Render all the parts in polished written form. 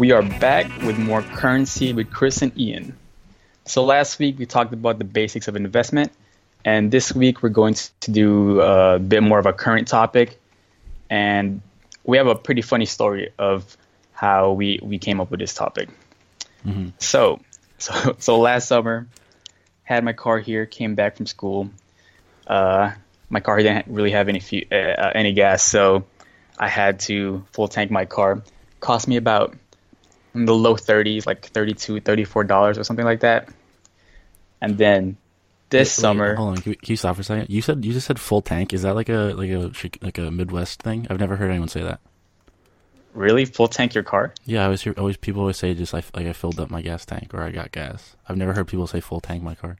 We are back with more currency with Chris and Ian. So last week we talked about the basics of investment, and this week we're going to do a bit more of a current topic. And we have a pretty funny story of how we came up with this topic. Mm-hmm. So last summer, had my car here, came back from school. My car didn't really have any gas, so I had to full tank my car. Cost me about in the low 30s, like $32, $34 or something like that. And then this summer, hold on, can you stop for a second? You just said full tank. Is that like a Midwest thing? I've never heard anyone say that. Really, full tank your car? Yeah, people always say just like I filled up my gas tank or I got gas. I've never heard people say full tank my car.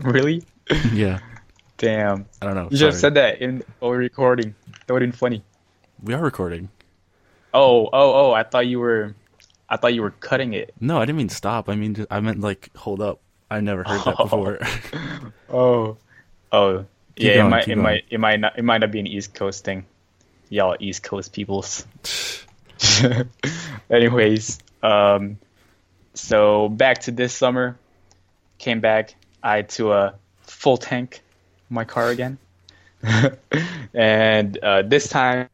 Really? Yeah. Damn. I don't know. You just said that in our recording. That would have been funny. We are recording. Oh! I thought you were cutting it. No, I didn't mean stop. I meant like hold up. I've never heard that before. Oh. Keep yeah. Going, it might not be an East Coast thing. Y'all East Coast peoples. Anyways, so back to this summer. Came back. I had to full tank my car again, and this time.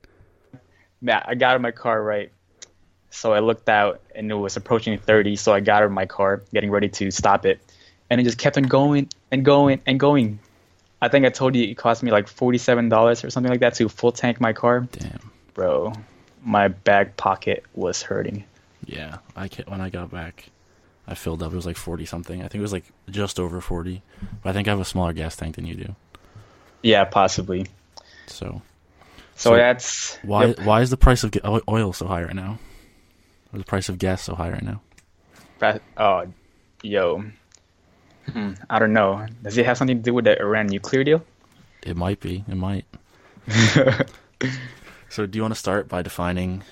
Yeah, I got out of my car, right? So I looked out, and it was approaching 30, so I got out of my car, getting ready to stop it. And it just kept on going and going and going. I think I told you it cost me like $47 or something like that to full tank my car. Damn. Bro, my back pocket was hurting. Yeah, when I got back, I filled up. It was like 40-something. I think it was like just over 40. But I think I have a smaller gas tank than you do. Yeah, possibly. So that's why. Yep. Why is the price of oil so high right now? Or the price of gas so high right now? I don't know. Does it have something to do with the Iran nuclear deal? It might be. It might. So, do you want to start by defining,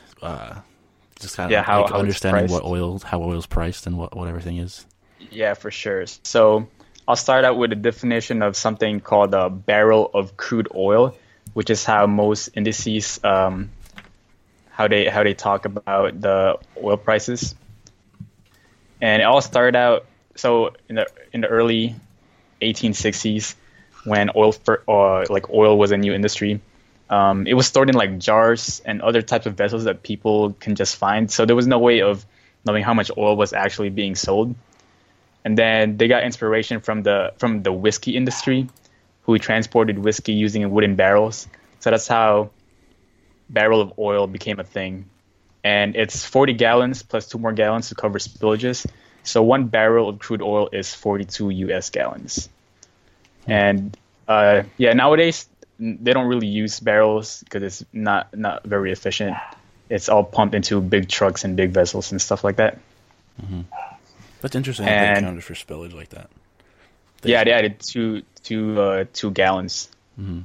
just kind of how understanding how oil's priced, and what everything is? Yeah, for sure. So, I'll start out with a definition of something called a barrel of crude oil, which is how most indices, how they talk about the oil prices. And it all started out, so in the early 1860s, when oil was a new industry, it was stored in like jars and other types of vessels that people can just find. So there was no way of knowing how much oil was actually being sold. And then they got inspiration from the whiskey industry, who transported whiskey using wooden barrels. So that's how barrel of oil became a thing. And it's 40 gallons plus 2 more gallons to cover spillages. So one barrel of crude oil is 42 U.S. gallons. And nowadays, they don't really use barrels because it's not very efficient. It's all pumped into big trucks and big vessels and stuff like that. Mm-hmm. That's interesting how they accounted for spillage like that. They added to 2 gallons. Mm-hmm.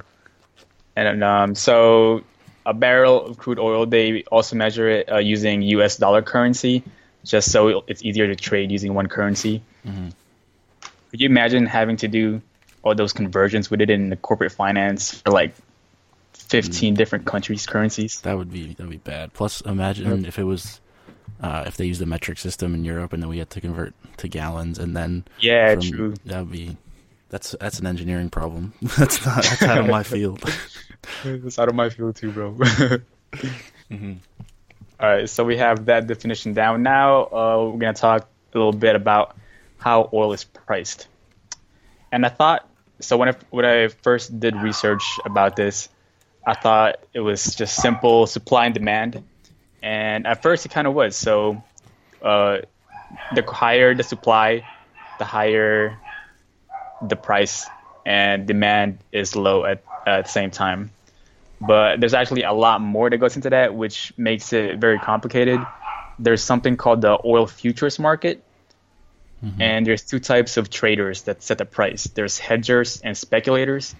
And so a barrel of crude oil, they also measure it using US dollar currency, just so it's easier to trade using one currency. Mm-hmm. Could you imagine having to do all those conversions with it in the corporate finance for like 15 different countries' currencies? That would be bad. Plus, imagine if it was if they used the metric system in Europe and then we had to convert to gallons and then true. That would be. That's an engineering problem. That's out of my field. That's out of my field too, bro. Mm-hmm. All right, so we have that definition down. Now we're going to talk a little bit about how oil is priced. And I thought, so when I first did research about this, I thought it was just simple supply and demand. And at first it kind of was. So the higher the supply, the higher the price, and demand is low at the same time. But there's actually a lot more that goes into that, which makes it very complicated. There's something called the oil futures market, and there's 2 types of traders that set the price. There's hedgers and speculators.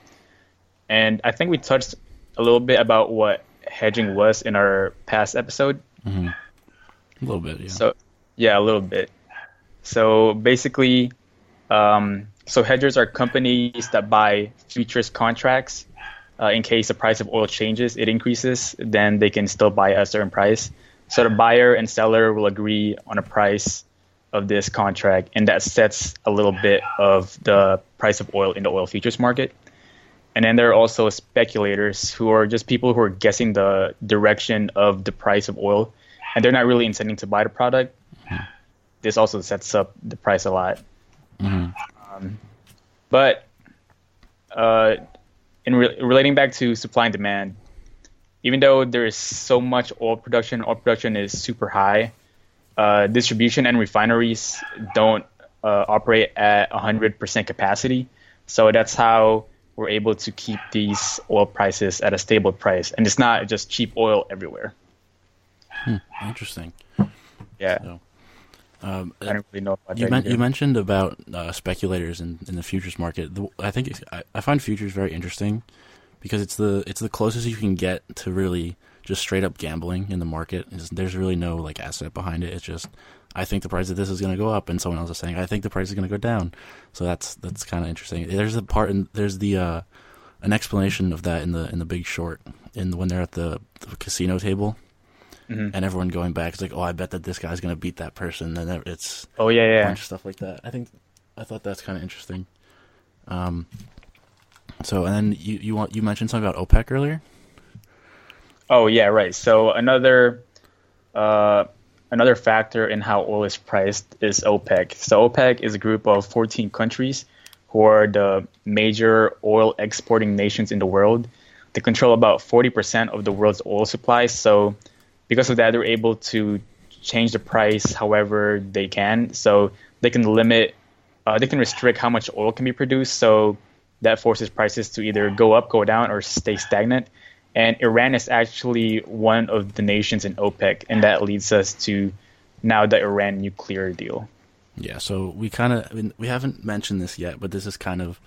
And I think we touched a little bit about what hedging was in our past episode. Mm-hmm. A little bit, yeah. So, yeah, a little bit. So basically, so hedgers are companies that buy futures contracts. In case the price of oil changes, it increases, then they can still buy a certain price. So the buyer and seller will agree on a price of this contract, and that sets a little bit of the price of oil in the oil futures market. And then there are also speculators, who are just people who are guessing the direction of the price of oil, and they're not really intending to buy the product. Mm-hmm. This also sets up the price a lot. Mm-hmm. But relating back to supply and demand, even though there is so much oil production is super high, distribution and refineries don't operate at 100% capacity. So that's how we're able to keep these oil prices at a stable price. And it's not just cheap oil everywhere. Interesting. Yeah. So, I don't really know about that. You mentioned about speculators in the futures market. I find futures very interesting because it's the closest you can get to really just straight up gambling in the market. There's really no like asset behind it. It's just, I think the price of this is going to go up, and someone else is saying, I think the price is going to go down. So that's kind of interesting. There's a part an explanation of that in the Big Short, when they're at the casino table, mm-hmm. and everyone going back, it's like, oh, I bet that this guy's going to beat that person, and it's a bunch of stuff like that. I thought that's kind of interesting. So, and then you mentioned something about OPEC earlier. Oh yeah, right. So another factor in how oil is priced is OPEC. So OPEC is a group of 14 countries who are the major oil exporting nations in the world. They control about 40% of the world's oil supply. So because of that, they're able to change the price however they can. So they can restrict how much oil can be produced. So that forces prices to either go up, go down, or stay stagnant. And Iran is actually one of the nations in OPEC, and that leads us to now the Iran nuclear deal. Yeah, so we haven't mentioned this yet, but this is kind of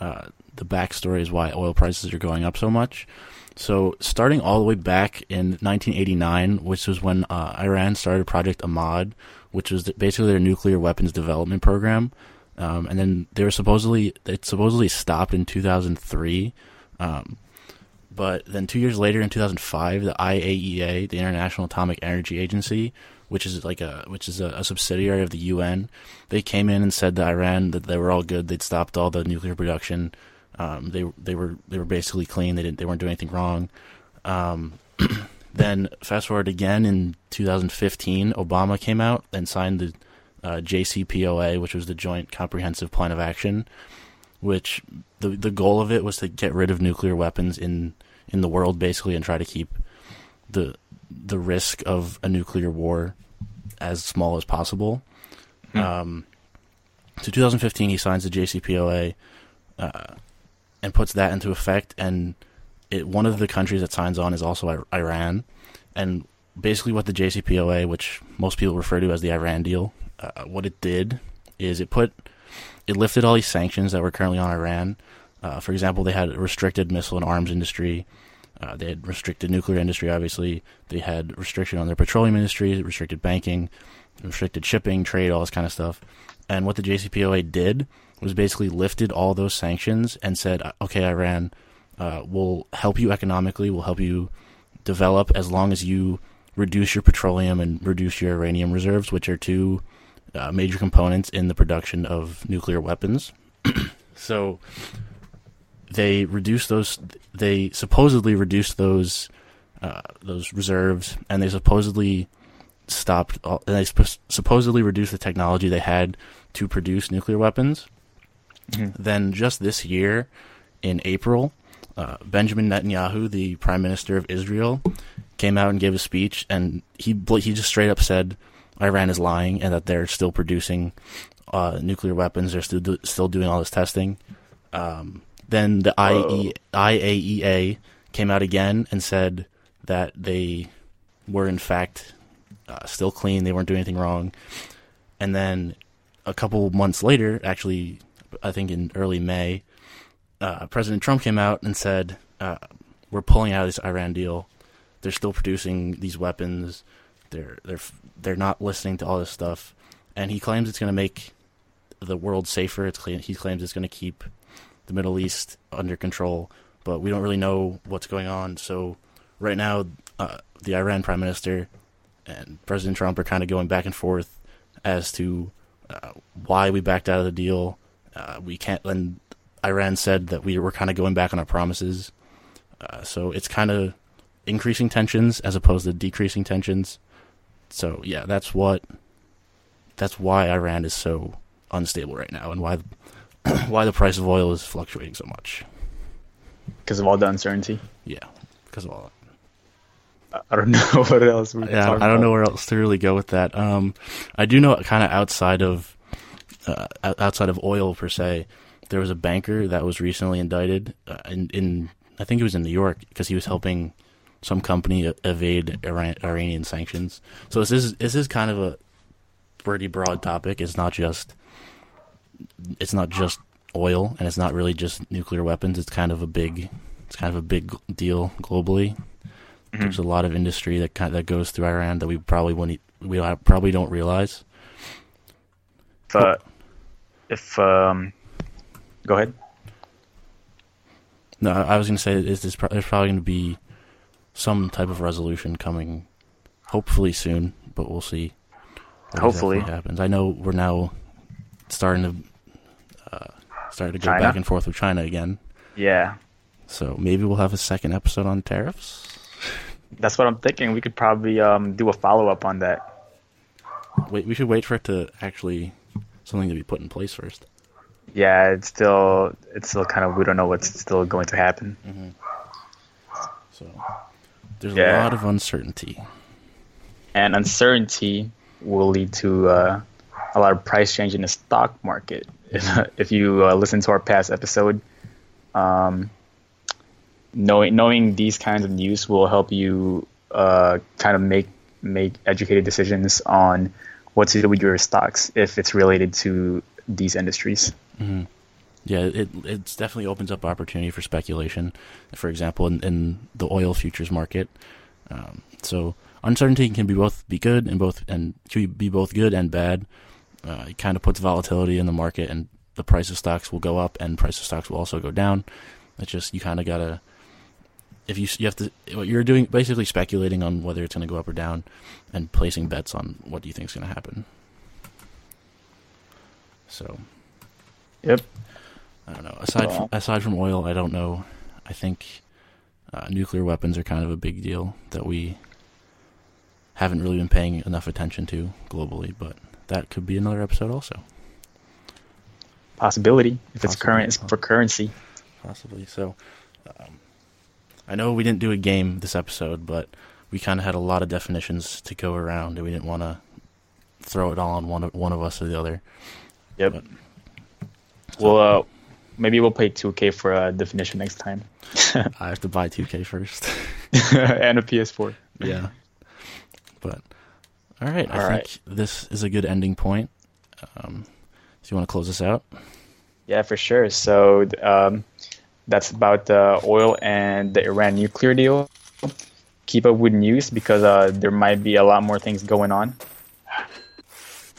the backstory is why oil prices are going up so much. So starting all the way back in 1989, which was when Iran started Project Ahmad, which was basically their nuclear weapons development program, and then it supposedly stopped in 2003. But then 2 years later, in 2005, the IAEA, the International Atomic Energy Agency, which is a subsidiary of the UN, they came in and said to Iran that they were all good. They'd stopped all the nuclear production. They were basically clean. They weren't doing anything wrong. Then fast forward again in 2015, Obama came out and signed the JCPOA, which was the Joint Comprehensive Plan of Action, which the goal of it was to get rid of nuclear weapons in the world, basically, and try to keep the risk of a nuclear war as small as possible. Mm-hmm. So 2015, he signs the JCPOA and puts that into effect, and one of the countries that signs on is also Iran. And basically what the JCPOA, which most people refer to as the Iran deal, what it did is it lifted all these sanctions that were currently on Iran. For example, they had a restricted missile and arms industry. They had restricted nuclear industry, obviously. They had restriction on their petroleum industry, restricted banking, restricted shipping, trade, all this kind of stuff. And what the JCPOA did was basically lifted all those sanctions and said, okay, Iran, we'll help you economically, we'll help you develop as long as you reduce your petroleum and reduce your uranium reserves, which are two major components in the production of nuclear weapons. So they supposedly reduced those reserves, and they supposedly supposedly reduced the technology they had to produce nuclear weapons. Mm-hmm. Then just this year in April, Benjamin Netanyahu, the Prime Minister of Israel, came out and gave a speech, and he just straight up said Iran is lying and that they're still producing nuclear weapons. They're still doing all this testing. Then the IAEA came out again and said that they were, in fact, still clean. They weren't doing anything wrong. And then a couple months later, actually, I think in early May, President Trump came out and said, we're pulling out of this Iran deal. They're still producing these weapons. They're not listening to all this stuff, and he claims it's going to make the world safer. He claims it's going to keep the Middle East under control, but we don't really know what's going on. So right now, the Iran Prime Minister and President Trump are kind of going back and forth as to why we backed out of the deal. We can't. And Iran said that we were kind of going back on our promises. So it's kind of increasing tensions as opposed to decreasing tensions. So yeah, that's why Iran is so unstable right now, and why the price of oil is fluctuating so much. Because of all the uncertainty. Yeah, because of all that. I don't know what else. I don't know where else to really go with that. I do know, kind of outside of oil per se, there was a banker that was recently indicted in I think it was in New York, because he was helping some company evade Iranian sanctions. So this is kind of a pretty broad topic. It's not just oil, and it's not really just nuclear weapons. It's kind of a big deal globally. There's a lot of industry that goes through Iran that we probably don't realize. Go ahead. No, I was going to say there's probably going to be some type of resolution coming, hopefully soon, but we'll see. Hopefully exactly happens. I know we're now starting to go back and forth with China again. Yeah. So maybe we'll have a second episode on tariffs. That's what I'm thinking. We could probably do a follow-up on that. We should wait for it to actually something to be put in place first. Yeah, it's still kind of, we don't know what's still going to happen. Mm-hmm. So there's a lot of uncertainty, and uncertainty will lead to a lot of price change in the stock market. If you listen to our past episode. Knowing these kinds of news will help you kind of make educated decisions on what to do with your stocks if it's related to these industries. Mm-hmm. Yeah, it definitely opens up opportunity for speculation, for example, in the oil futures market. So uncertainty can be both good and bad. It kind of puts volatility in the market, and the price of stocks will go up and price of stocks will also go down. It's just, you kind of got to, if you have to, what you're doing, basically speculating on whether it's going to go up or down and placing bets on what you think is going to happen. So, yep. I don't know. Aside from oil, I don't know. I think nuclear weapons are kind of a big deal that we haven't really been paying enough attention to globally, but that could be another episode also. Possibility. If it's current for currency. Possibly. So, I know we didn't do a game this episode, but we kind of had a lot of definitions to go around, and we didn't want to throw it all on one of us or the other. Yep. But, so. Well, maybe we'll play 2K for a definition next time. I have to buy 2K first. And a PS4. Yeah. But, all right. I think this is a good ending point. So you want to close this out? Yeah, for sure. So that's about oil and the Iran nuclear deal. Keep up with news because there might be a lot more things going on.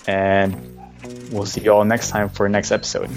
And we'll see you all next time for next episode.